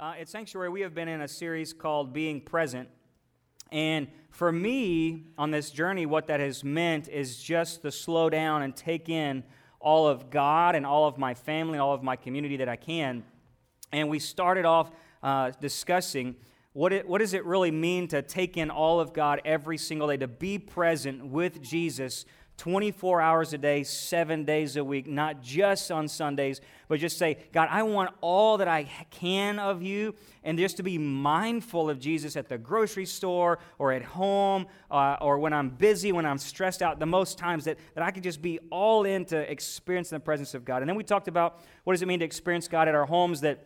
At Sanctuary, we have been in a series called Being Present. And for me, on this journey, what that has meant is just to slow down and take in all of God and all of my family, all of my community that I can. And we started off discussing what does it really mean to take in all of God every single day, to be present with Jesus 24 hours a day, 7 days a week, not just on Sundays, but just say, God, I want all that I can of you, and just to be mindful of Jesus at the grocery store or at home or when I'm busy, when I'm stressed out, the most times that I can just be all in to experience the presence of God. And then we talked about what does it mean to experience God at our homes, that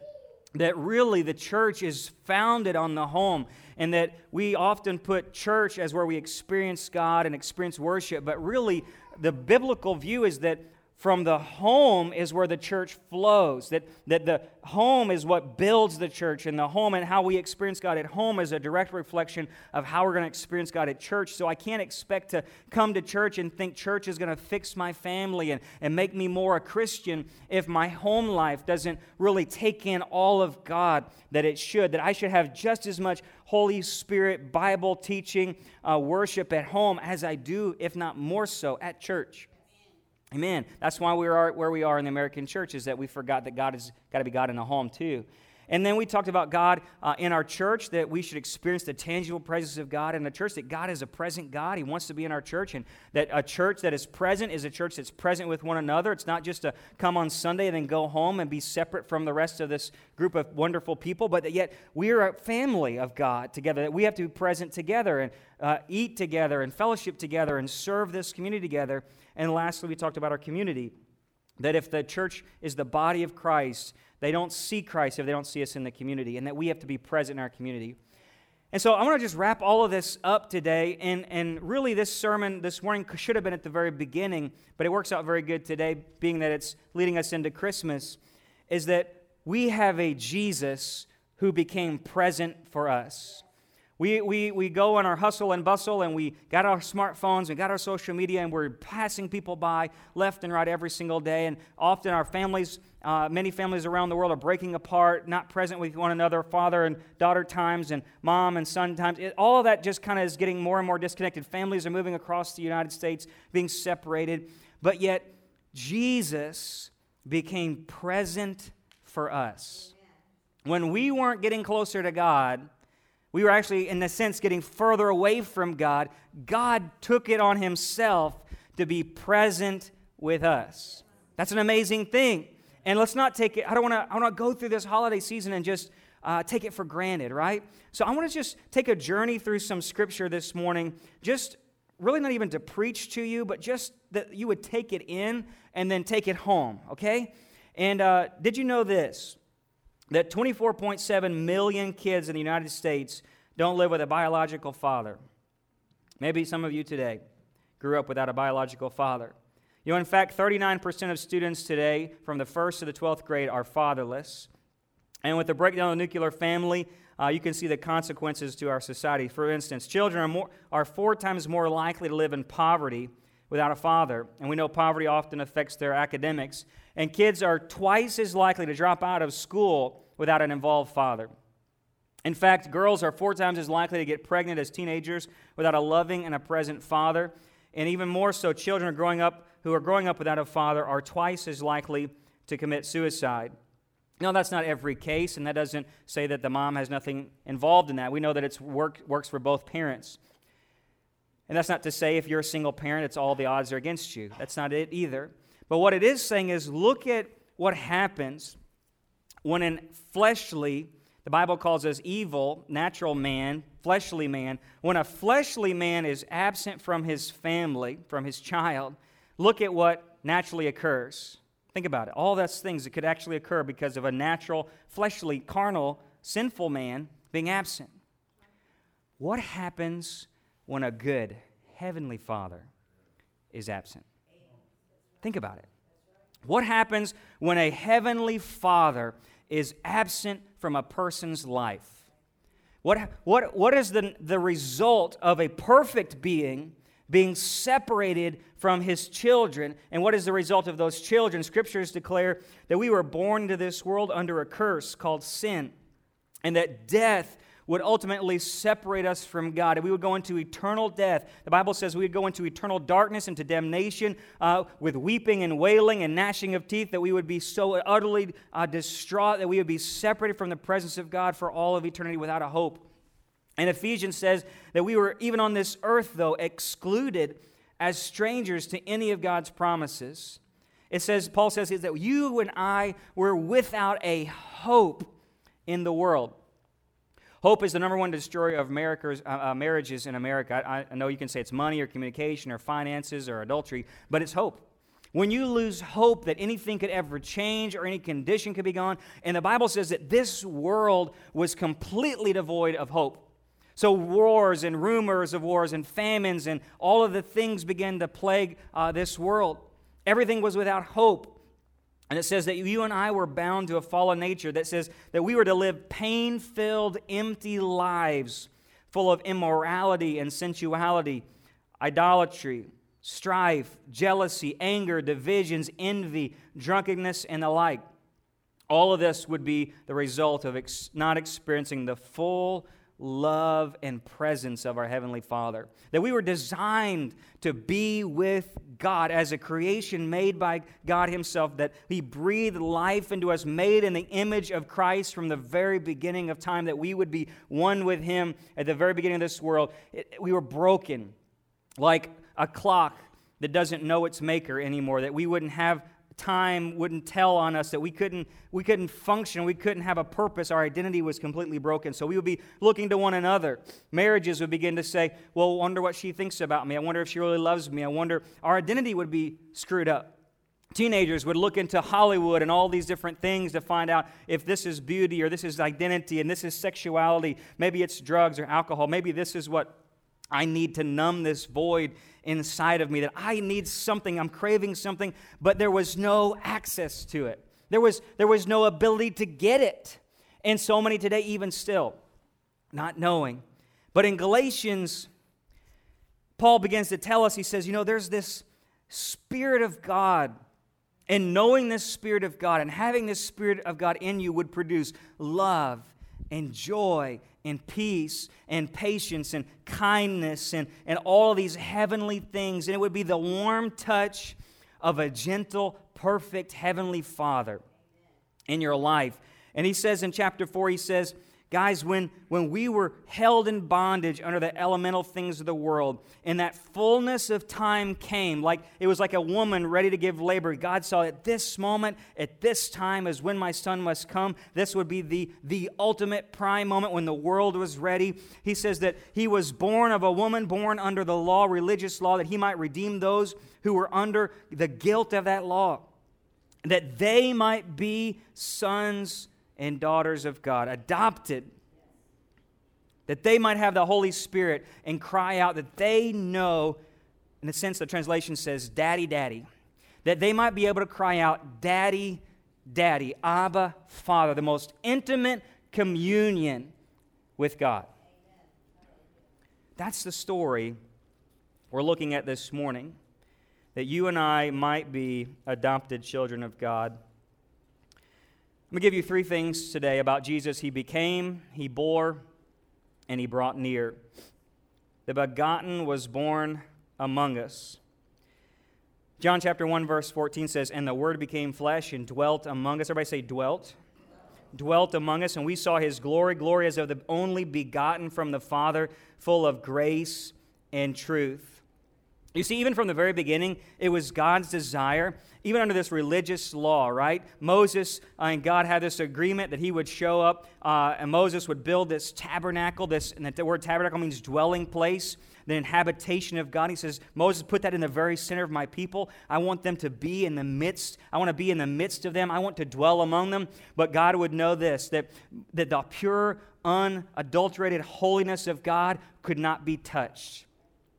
really the church is founded on the home, and that we often put church as where we experience God and experience worship, but really the biblical view is that from the home is where the church flows, that the home is what builds the church, and the home and how we experience God at home is a direct reflection of how we're going to experience God at church. So I can't expect to come to church and think church is going to fix my family and make me more a Christian if my home life doesn't really take in all of God that it should, that I should have just as much Holy Spirit, Bible teaching, worship at home as I do, if not more so, at church. Amen. That's why we are where we are in the American church, is that we forgot that God has got to be God in the home too. And then we talked about God in our church, that we should experience the tangible presence of God in the church, that God is a present God. He wants to be in our church, and that a church that is present is a church that's present with one another. It's not just to come on Sunday and then go home and be separate from the rest of this group of wonderful people, but that yet we are a family of God together, that we have to be present together and eat together and fellowship together and serve this community together. And lastly, we talked about our community, that if the church is the body of Christ, they don't see Christ if they don't see us in the community, and that we have to be present in our community. And so I want to just wrap all of this up today, and really this sermon this morning should have been at the very beginning, but it works out very good today, being that it's leading us into Christmas, is that we have a Jesus who became present for us. We go in our hustle and bustle, and we got our smartphones, we got our social media, and we're passing people by left and right every single day. And often our families, many families around the world are breaking apart, not present with one another, father and daughter times and mom and son times. All of that just kind of is getting more and more disconnected. Families are moving across the United States, being separated. But yet Jesus became present for us. When we weren't getting closer to God, we were actually, in a sense, getting further away from God. God took it on himself to be present with us. That's an amazing thing. And let's not take it, I don't want to go through this holiday season and just take it for granted, right? So I want to just take a journey through some scripture this morning, just really not even to preach to you, but just that you would take it in and then take it home, okay? And did you know this? That 24.7 million kids in the United States don't live with a biological father. Maybe some of you today grew up without a biological father. You know, in fact, 39% of students today from the 1st to the 12th grade are fatherless. And with the breakdown of the nuclear family, you can see the consequences to our society. For instance, children are 4 times more likely to live in poverty without a father, and we know poverty often affects their academics, and kids are twice as likely to drop out of school without an involved father. In fact, girls are 4 times as likely to get pregnant as teenagers without a loving and a present father, and even more so, children who are growing up without a father are twice as likely to commit suicide. Now, that's not every case, and that doesn't say that the mom has nothing involved in that. We know that it works for both parents. And that's not to say if you're a single parent, it's all the odds are against you. That's not it either. But what it is saying is look at what happens when the Bible calls us evil, natural man, fleshly man. When a fleshly man is absent from his family, from his child, look at what naturally occurs. Think about it. All those things that could actually occur because of a natural, fleshly, carnal, sinful man being absent. What happens when a good heavenly father is absent? Think about it. What happens when a heavenly father is absent from a person's life? What is the result of a perfect being being separated from his children? And what is the result of those children? Scriptures declare that we were born into this world under a curse called sin. and that death would ultimately separate us from God, and we would go into eternal death. The Bible says we would go into eternal darkness, into damnation, with weeping and wailing and gnashing of teeth, that we would be so utterly distraught that we would be separated from the presence of God for all of eternity without a hope. And Ephesians says that we were, even on this earth, though, excluded as strangers to any of God's promises. It says, Paul says, that you and I were without a hope in the world. Hope is the number one destroyer of marriages in America. I know you can say it's money or communication or finances or adultery, but it's hope. When you lose hope that anything could ever change or any condition could be gone, and the Bible says that this world was completely devoid of hope. So wars and rumors of wars and famines and all of the things began to plague this world. Everything was without hope. And it says that you and I were bound to a fallen nature that says that we were to live pain-filled, empty lives full of immorality and sensuality, idolatry, strife, jealousy, anger, divisions, envy, drunkenness, and the like. All of this would be the result of not experiencing the full love and presence of our Heavenly Father. That we were designed to be with God as a creation made by God Himself, that He breathed life into us, made in the image of Christ from the very beginning of time, that we would be one with Him at the very beginning of this world. We were broken like a clock that doesn't know its maker anymore, that we wouldn't have time, wouldn't tell on us, that we couldn't function, we couldn't have a purpose. Our identity was completely broken. So we would be looking to one another. Marriages would begin to say, well, I wonder what she thinks about me. I wonder if she really loves me. I wonder. Our identity would be screwed up. Teenagers would look into Hollywood and all these different things to find out if this is beauty or this is identity and this is sexuality. Maybe it's drugs or alcohol. Maybe this is what I need to numb this void inside of me, that I need something, I'm craving something, but there was no access to it. There was no ability to get it. And so many today, even still, not knowing. But in Galatians, Paul begins to tell us, he says, there's this Spirit of God, and knowing this Spirit of God and having this Spirit of God in you would produce love and joy and peace and patience and kindness and all these heavenly things. And it would be the warm touch of a gentle, perfect Heavenly Father in your life. And he says in chapter 4, he says, guys, when we were held in bondage under the elemental things of the world, and that fullness of time came, like it was like a woman ready to give labor, God saw at this moment, at this time is when my son must come. This would be the ultimate prime moment when the world was ready. He says that he was born of a woman, born under the law, religious law, that he might redeem those who were under the guilt of that law, that they might be sons and daughters of God, adopted, that they might have the Holy Spirit and cry out, that they know, in a sense the translation says, Daddy, Daddy, that they might be able to cry out, Daddy, Daddy, Abba, Father, the most intimate communion with God. That's the story we're looking at this morning, that you and I might be adopted children of God. I'm going to give you three things today about Jesus. He became, He bore, and He brought near. The begotten was born among us. John chapter 1, verse 14 says, and the Word became flesh and dwelt among us. Everybody say dwelt. Dwelt among us, and we saw His glory. Glory as of the only begotten from the Father, full of grace and truth. You see, even from the very beginning, it was God's desire, even under this religious law, right? Moses and God had this agreement that he would show up, and Moses would build this tabernacle, and the word tabernacle means dwelling place, the habitation of God. He says, Moses, put that in the very center of my people. I want them to be in the midst. I want to be in the midst of them. I want to dwell among them. But God would know this, that the pure, unadulterated holiness of God could not be touched.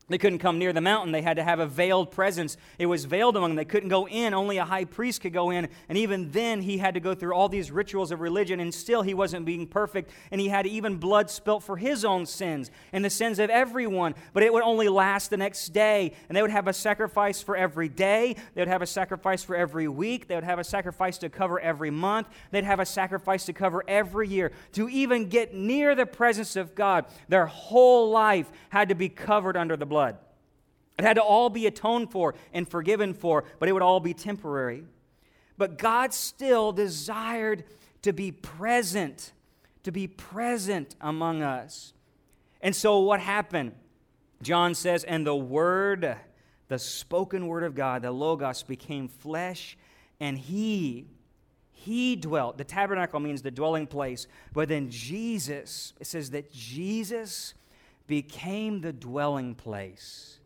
They couldn't come near the mountain. They had to have a veiled presence. It was veiled among them. They couldn't go in. Only a high priest could go in. And even then, he had to go through all these rituals of religion, and still he wasn't being perfect. And he had even blood spilt for his own sins and the sins of everyone. But it would only last the next day. And they would have a sacrifice for every day. They would have a sacrifice for every week. They would have a sacrifice to cover every month. They'd have a sacrifice to cover every year. To even get near the presence of God, their whole life had to be covered under the blood. It had to all be atoned for and forgiven for, but it would all be temporary. But God still desired to be present among us. And so what happened? John says, and the Word, the spoken Word of God, the Logos, became flesh, and He dwelt. The tabernacle means the dwelling place. But then Jesus, it says that Jesus became the dwelling place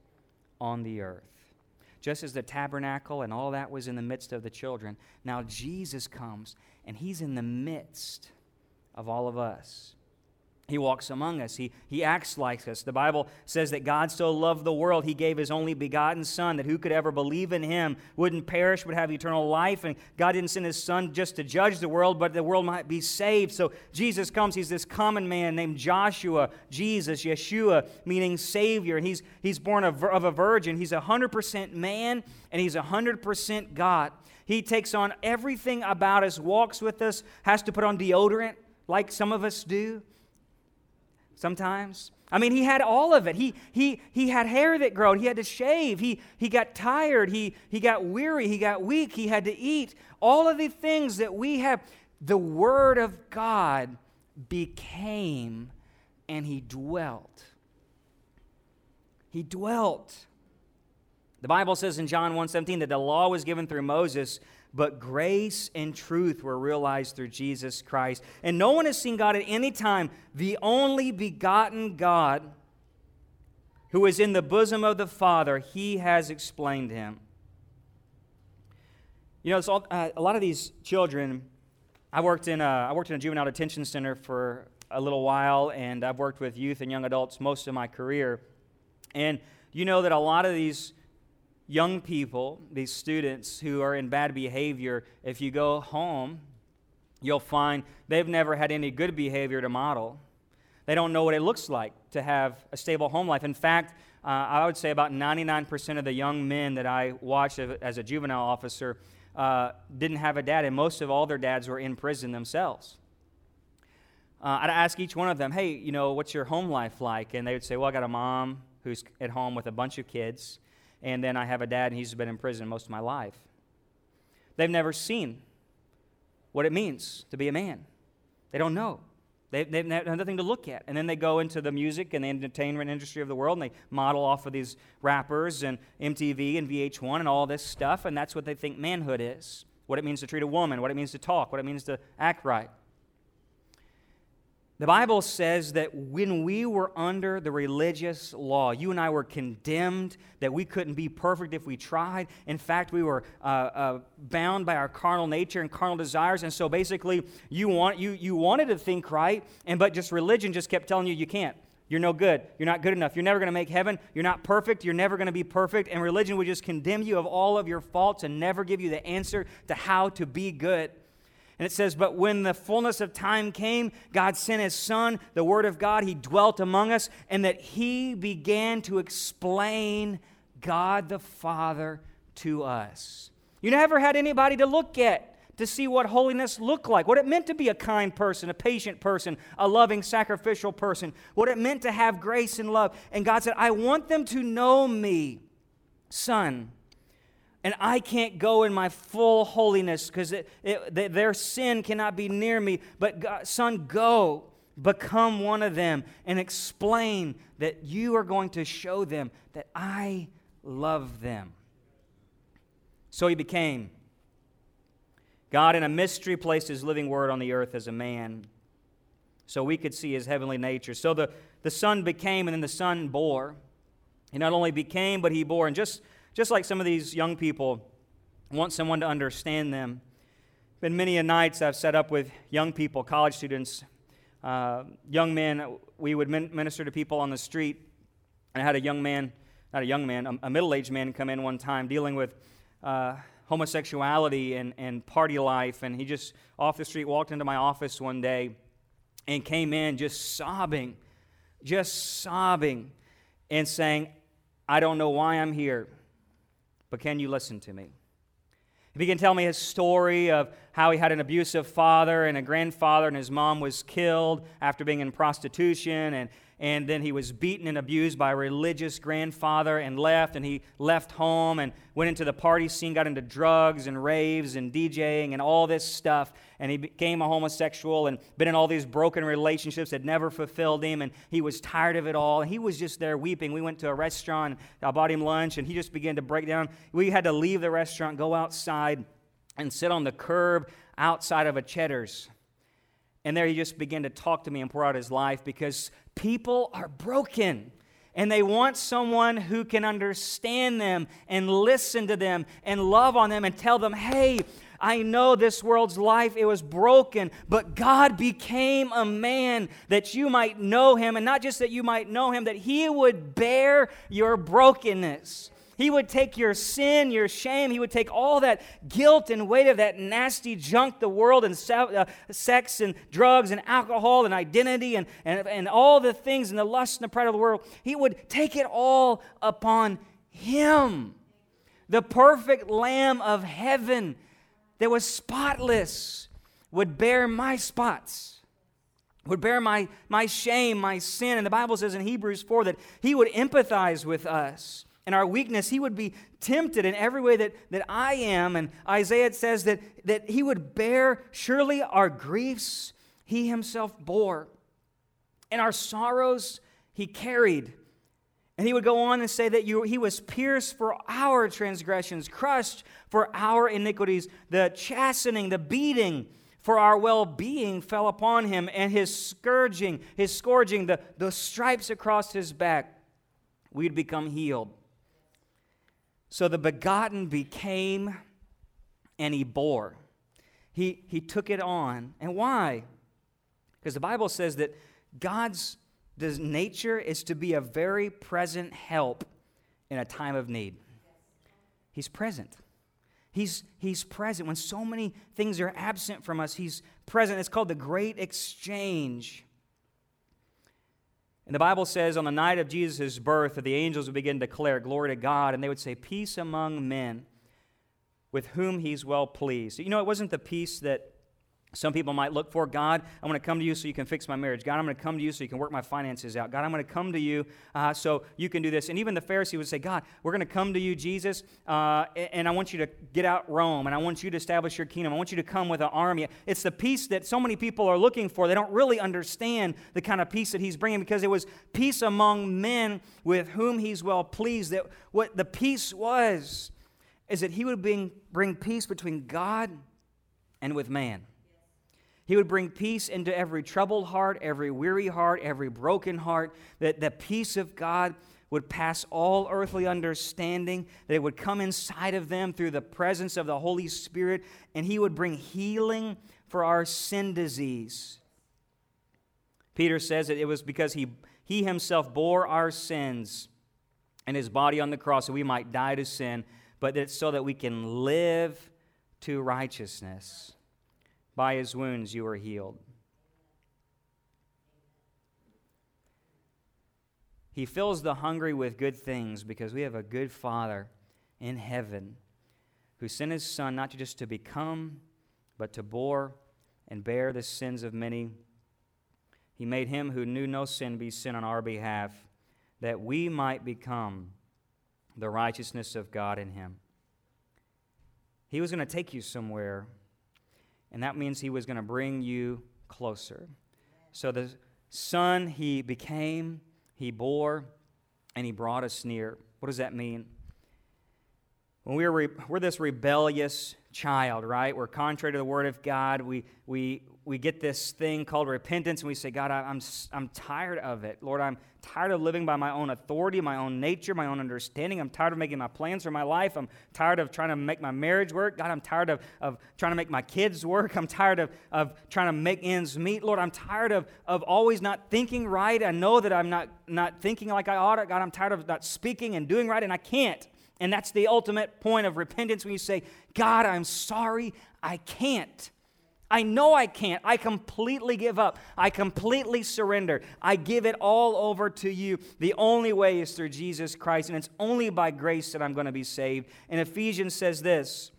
on the earth. Just as the tabernacle and all that was in the midst of the children, now Jesus comes and he's in the midst of all of us. He walks among us. He acts like us. The Bible says that God so loved the world, he gave his only begotten Son, that who could ever believe in him wouldn't perish, would have eternal life. And God didn't send his Son just to judge the world, but the world might be saved. So Jesus comes. He's this common man named Joshua, Jesus, Yeshua, meaning Savior. And he's born of a virgin. He's 100% man, and he's 100% God. He takes on everything about us, walks with us, has to put on deodorant like some of us do. Sometimes. I mean, he had all of it. He had hair that growed. He had to shave. He got tired. He got weary. He got weak. He had to eat. All of the things that we have. The Word of God became, and he dwelt. He dwelt. The Bible says in John 1:17 that the law was given through Moses, but grace and truth were realized through Jesus Christ. And no one has seen God at any time. The only begotten God who is in the bosom of the Father, he has explained him. You know, it's all, a lot of these children, I worked in a juvenile detention center for a little while, and I've worked with youth and young adults most of my career. And you know that a lot of these young people, these students who are in bad behavior, if you go home, you'll find they've never had any good behavior to model. They don't know what it looks like to have a stable home life. In fact, I would say about 99% of the young men that I watched as a juvenile officer didn't have a dad, and most of all their dads were in prison themselves. I'd ask each one of them, hey, you know, what's your home life like? And they would say, well, I got a mom who's at home with a bunch of kids, and then I have a dad, and he's been in prison most of my life. They've never seen what it means to be a man. They don't know. They've nothing to look at. And then they go into the music and the entertainment industry of the world, and they model off of these rappers and MTV and VH1 and all this stuff, and that's what they think manhood is, what it means to treat a woman, what it means to talk, what it means to act right. The Bible says that when we were under the religious law, you and I were condemned, that we couldn't be perfect if we tried. In fact, we were bound by our carnal nature and carnal desires. And so basically, you wanted to think right, but just religion just kept telling you you can't. You're no good. You're not good enough. You're never going to make heaven. You're not perfect. You're never going to be perfect. And religion would just condemn you of all of your faults and never give you the answer to how to be good. And it says, but when the fullness of time came, God sent his Son, the Word of God. He dwelt among us, and that he began to explain God the Father to us. You never had anybody to look at to see what holiness looked like, what it meant to be a kind person, a patient person, a loving, sacrificial person, what it meant to have grace and love. And God said, I want them to know me, Son. And I can't go in my full holiness because their sin cannot be near me. But God, Son, go, become one of them and explain that you are going to show them that I love them. So he became. God in a mystery placed his living word on the earth as a man so we could see his heavenly nature. So the Son became, and then the Son bore. He not only became, but he bore. And just like some of these young people want someone to understand them. Been many a nights I've set up with young people, college students, young men. We would minister to people on the street. And I had a young man not a young man, a middle-aged man come in one time dealing with homosexuality and party life, and he just off the street walked into my office one day and came in just sobbing and saying, I don't know why I'm here, but can you listen to me? He began telling me his story of how he had an abusive father and a grandfather, and his mom was killed after being in prostitution, and then he was beaten and abused by a religious grandfather and left, and he left home and went into the party scene, got into drugs and raves and DJing and all this stuff, and he became a homosexual and been in all these broken relationships that never fulfilled him, and he was tired of it all, and he was just there weeping. We went to a restaurant, I bought him lunch, and he just began to break down. We had to leave the restaurant, go outside, and sit on the curb outside of a Cheddar's. And there he just began to talk to me and pour out his life, because people are broken and they want someone who can understand them and listen to them and love on them and tell them, hey, I know this world's life, it was broken, but God became a man that you might know him, and not just that you might know him, that he would bear your brokenness. He would take your sin, your shame. He would take all that guilt and weight of that nasty junk, the world and sex and drugs and alcohol and identity and all the things and the lust and the pride of the world. He would take it all upon him, the perfect Lamb of heaven that was spotless, would bear my spots, would bear my shame, my sin. And the Bible says in Hebrews 4 that he would empathize with us. And our weakness, he would be tempted in every way that I am. And Isaiah says that he would bear, surely our griefs he himself bore, and our sorrows he carried. And he would go on and say that he was pierced for our transgressions, crushed for our iniquities. The chastening, the beating for our well-being fell upon him, and his scourging, the stripes across his back, we'd become healed. So the begotten became, and he bore. He took it on. And why? Because the Bible says that God's nature is to be a very present help in a time of need. He's present. He's present. When so many things are absent from us, he's present. It's called the Great Exchange. And the Bible says on the night of Jesus' birth that the angels would begin to declare glory to God, and they would say, peace among men with whom he's well pleased. You know, it wasn't the peace that some people might look for. God, I'm going to come to you so you can fix my marriage. God, I'm going to come to you so you can work my finances out. God, I'm going to come to you so you can do this. And even the Pharisee would say, God, we're going to come to you, Jesus, and I want you to get out Rome, and I want you to establish your kingdom. I want you to come with an army. It's the peace that so many people are looking for. They don't really understand the kind of peace that he's bringing, because it was peace among men with whom he's well pleased. That what the peace was is that he would bring peace between God and with man. He would bring peace into every troubled heart, every weary heart, every broken heart, that the peace of God would pass all earthly understanding, that it would come inside of them through the presence of the Holy Spirit, and he would bring healing for our sin disease. Peter says that it was because he himself bore our sins and his body on the cross, so we might die to sin, but it's so that we can live to righteousness. By his wounds you are healed. He fills the hungry with good things, because we have a good Father in heaven who sent his Son not just to become, but to bore and bear the sins of many. He made him who knew no sin be sin on our behalf, that we might become the righteousness of God in him. He was going to take you somewhere, and that means he was going to bring you closer. So the Son, he became, he bore, and he brought us near. What does that mean? When we're this rebellious child, right? We're contrary to the Word of God. We get this thing called repentance, and we say, God, I'm tired of it. Lord, I'm tired of living by my own authority, my own nature, my own understanding. I'm tired of making my plans for my life. I'm tired of trying to make my marriage work. God, I'm tired of trying to make my kids work. I'm tired of trying to make ends meet. Lord, I'm tired of always not thinking right. I know that I'm not thinking like I ought to. God, I'm tired of not speaking and doing right, and I can't. And that's the ultimate point of repentance when you say, God, I'm sorry, I can't. I know I can't. I completely give up. I completely surrender. I give it all over to you. The only way is through Jesus Christ, and it's only by grace that I'm going to be saved. And Ephesians says this,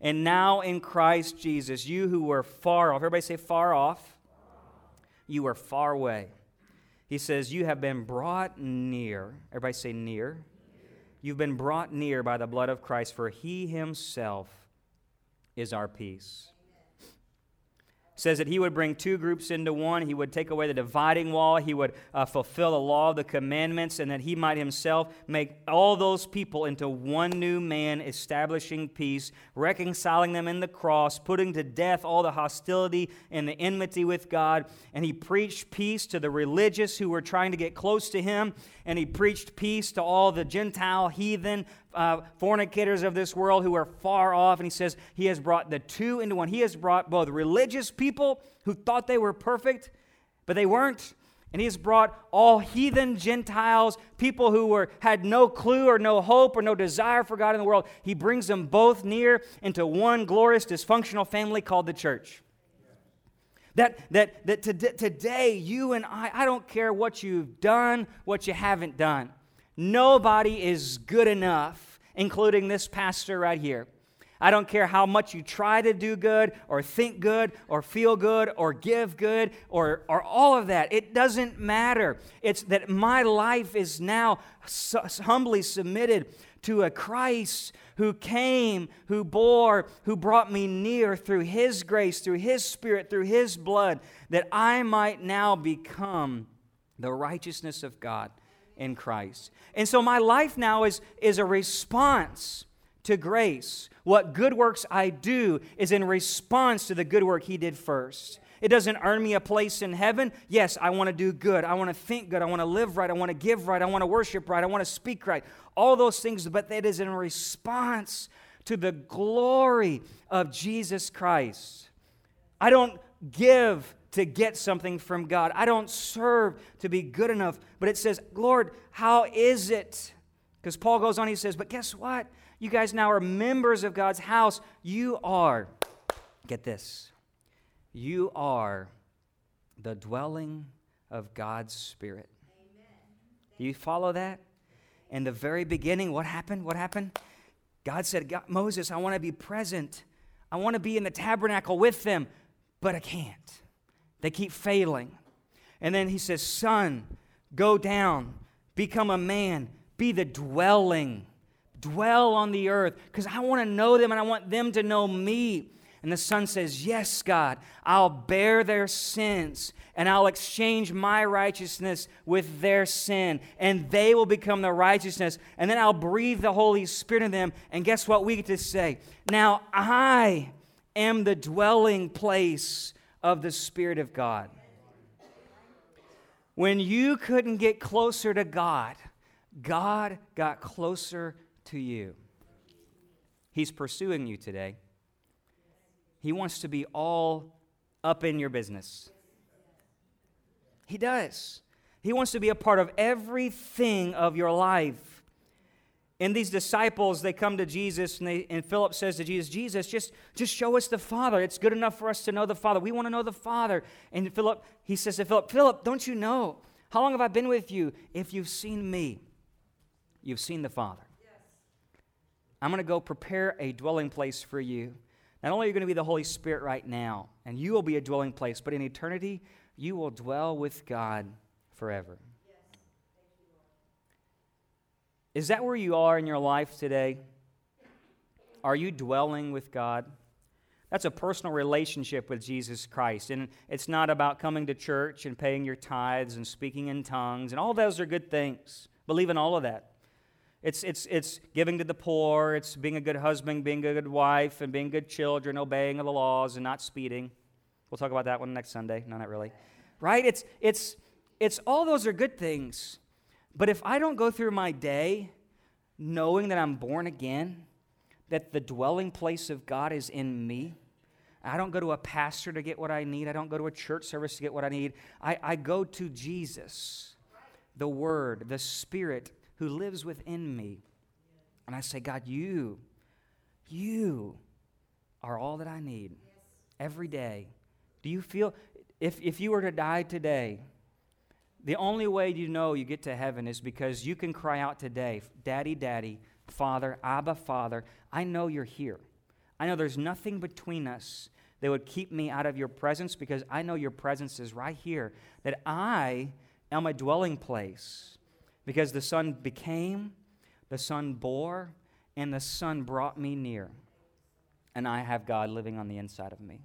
and now in Christ Jesus, you who were far off, everybody say far off, you were far away. He says, you have been brought near. Everybody say near. You've been brought near by the blood of Christ, for he himself is our peace. It says that he would bring two groups into one. He would take away the dividing wall. He would fulfill the law of the commandments, and that he might himself make all those people into one new man, establishing peace, reconciling them in the cross, putting to death all the hostility and the enmity with God. And he preached peace to the religious who were trying to get close to him, and he preached peace to all the Gentile heathen fornicators of this world who are far off. And he says he has brought the two into one. He has brought both religious people who thought they were perfect, but they weren't. And he has brought all heathen Gentiles, people who had no clue or no hope or no desire for God in the world. He brings them both near into one glorious dysfunctional family called the church. That today you and I don't care what you've done, what you haven't done. Nobody is good enough, including this pastor right here. I don't care how much you try to do good or think good or feel good or give good or all of that. It doesn't matter. It's that my life is now humbly submitted to a Christ who came, who bore, who brought me near through His grace, through His Spirit, through His blood, that I might now become the righteousness of God in Christ. And so my life now is a response to grace. What good works I do is in response to the good work He did first. It doesn't earn me a place in heaven. Yes, I want to do good. I want to think good. I want to live right. I want to give right. I want to worship right. I want to speak right. All those things, but that is in response to the glory of Jesus Christ. I don't give to get something from God. I don't serve to be good enough. But it says, Lord, how is it? Because Paul goes on, he says, but guess what? You guys now are members of God's house. You are, get this, you are the dwelling of God's Spirit. Amen. Do you follow that? In the very beginning, what happened? What happened? God said, Moses, I want to be present. I want to be in the tabernacle with them, but I can't. They keep failing. And then he says, Son, go down, become a man, be the dwelling. Dwell on the earth, because I want to know them and I want them to know me. And the Son says, yes, God, I'll bear their sins and I'll exchange my righteousness with their sin, and they will become the righteousness. And then I'll breathe the Holy Spirit in them. And guess what we get to say? Now I am the dwelling place of the Spirit of God. When you couldn't get closer to God, God got closer to you. He's pursuing you today. He wants to be all up in your business. He does. He wants to be a part of everything of your life. And these disciples, they come to Jesus, and Philip says to Jesus, Jesus, just show us the Father. It's good enough for us to know the Father. We want to know the Father. And he says to Philip, don't you know? How long have I been with you? If you've seen me, you've seen the Father. Yes. I'm going to go prepare a dwelling place for you. Not only are you going to be the Holy Spirit right now, and you will be a dwelling place, but in eternity, you will dwell with God forever. Is that where you are in your life today? Are you dwelling with God? That's a personal relationship with Jesus Christ. And it's not about coming to church and paying your tithes and speaking in tongues. And all those are good things. Believe in all of that. It's giving to the poor, it's being a good husband, being a good wife, and being good children, obeying the laws and not speeding. We'll talk about that one next Sunday. No, not really. Right? It's all those are good things. But if I don't go through my day knowing that I'm born again, that the dwelling place of God is in me, I don't go to a pastor to get what I need. I don't go to a church service to get what I need. I go to Jesus, the Word, the Spirit who lives within me. And I say, God, you are all that I need every day. Do you feel, if you were to die today, the only way you know you get to heaven is because you can cry out today, Daddy, Daddy, Father, Abba, Father, I know you're here. I know there's nothing between us that would keep me out of your presence because I know your presence is right here, that I am a dwelling place because the Son became, the Son bore, and the Son brought me near, and I have God living on the inside of me.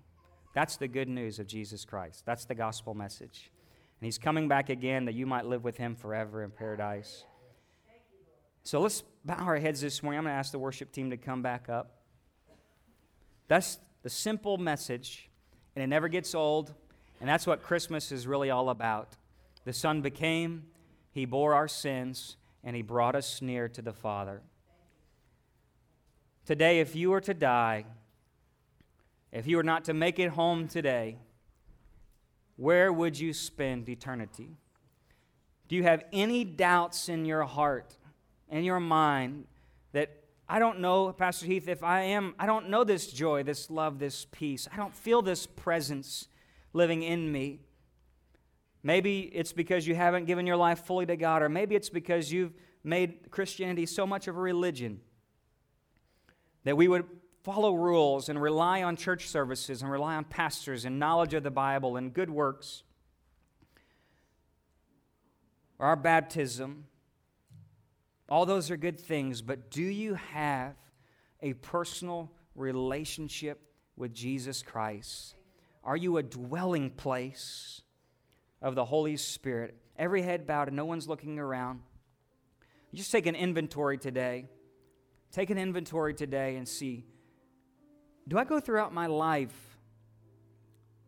That's the good news of Jesus Christ. That's the gospel message. And he's coming back again that you might live with him forever in paradise. So let's bow our heads this morning. I'm going to ask the worship team to come back up. That's the simple message, and it never gets old, and that's what Christmas is really all about. The Son became, he bore our sins, and he brought us near to the Father. Today, if you were to die, if you were not to make it home today, where would you spend eternity? Do you have any doubts in your heart, in your mind, that I don't know, Pastor Heath, if I am, I don't know this joy, this love, this peace. I don't feel this presence living in me. Maybe it's because you haven't given your life fully to God, or maybe it's because you've made Christianity so much of a religion that we would follow rules and rely on church services and rely on pastors and knowledge of the Bible and good works, or our baptism. All those are good things, but do you have a personal relationship with Jesus Christ? Are you a dwelling place of the Holy Spirit? Every head bowed and no one's looking around. You just take an inventory today. Take an inventory today and see, do I go throughout my life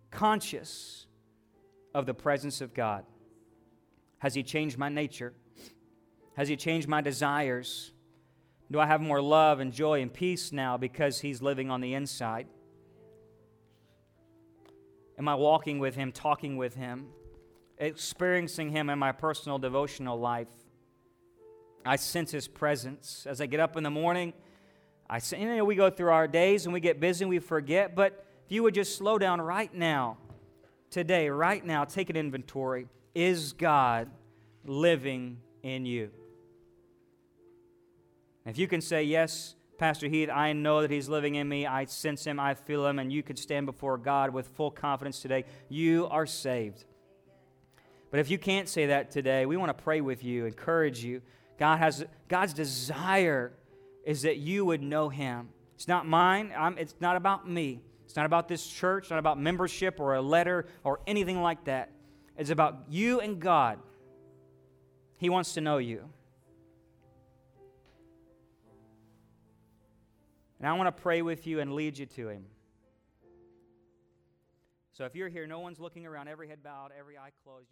conscious of the presence of God? Has he changed my nature? Has he changed my desires? Do I have more love and joy and peace now because he's living on the inside? Am I walking with him, talking with him, experiencing him in my personal devotional life? I sense his presence. As I get up in the morning, we go through our days and we get busy and we forget, but if you would just slow down right now, today, right now, take an inventory. Is God living in you? If you can say, yes, Pastor Heath, I know that he's living in me. I sense him. I feel him. And you can stand before God with full confidence today. You are saved. But if you can't say that today, we want to pray with you, encourage you. God's desire is that you would know him. It's not mine. It's not about me. It's not about this church. It's not about membership or a letter or anything like that. It's about you and God. He wants to know you. And I want to pray with you and lead you to him. So if you're here, no one's looking around, every head bowed, every eye closed.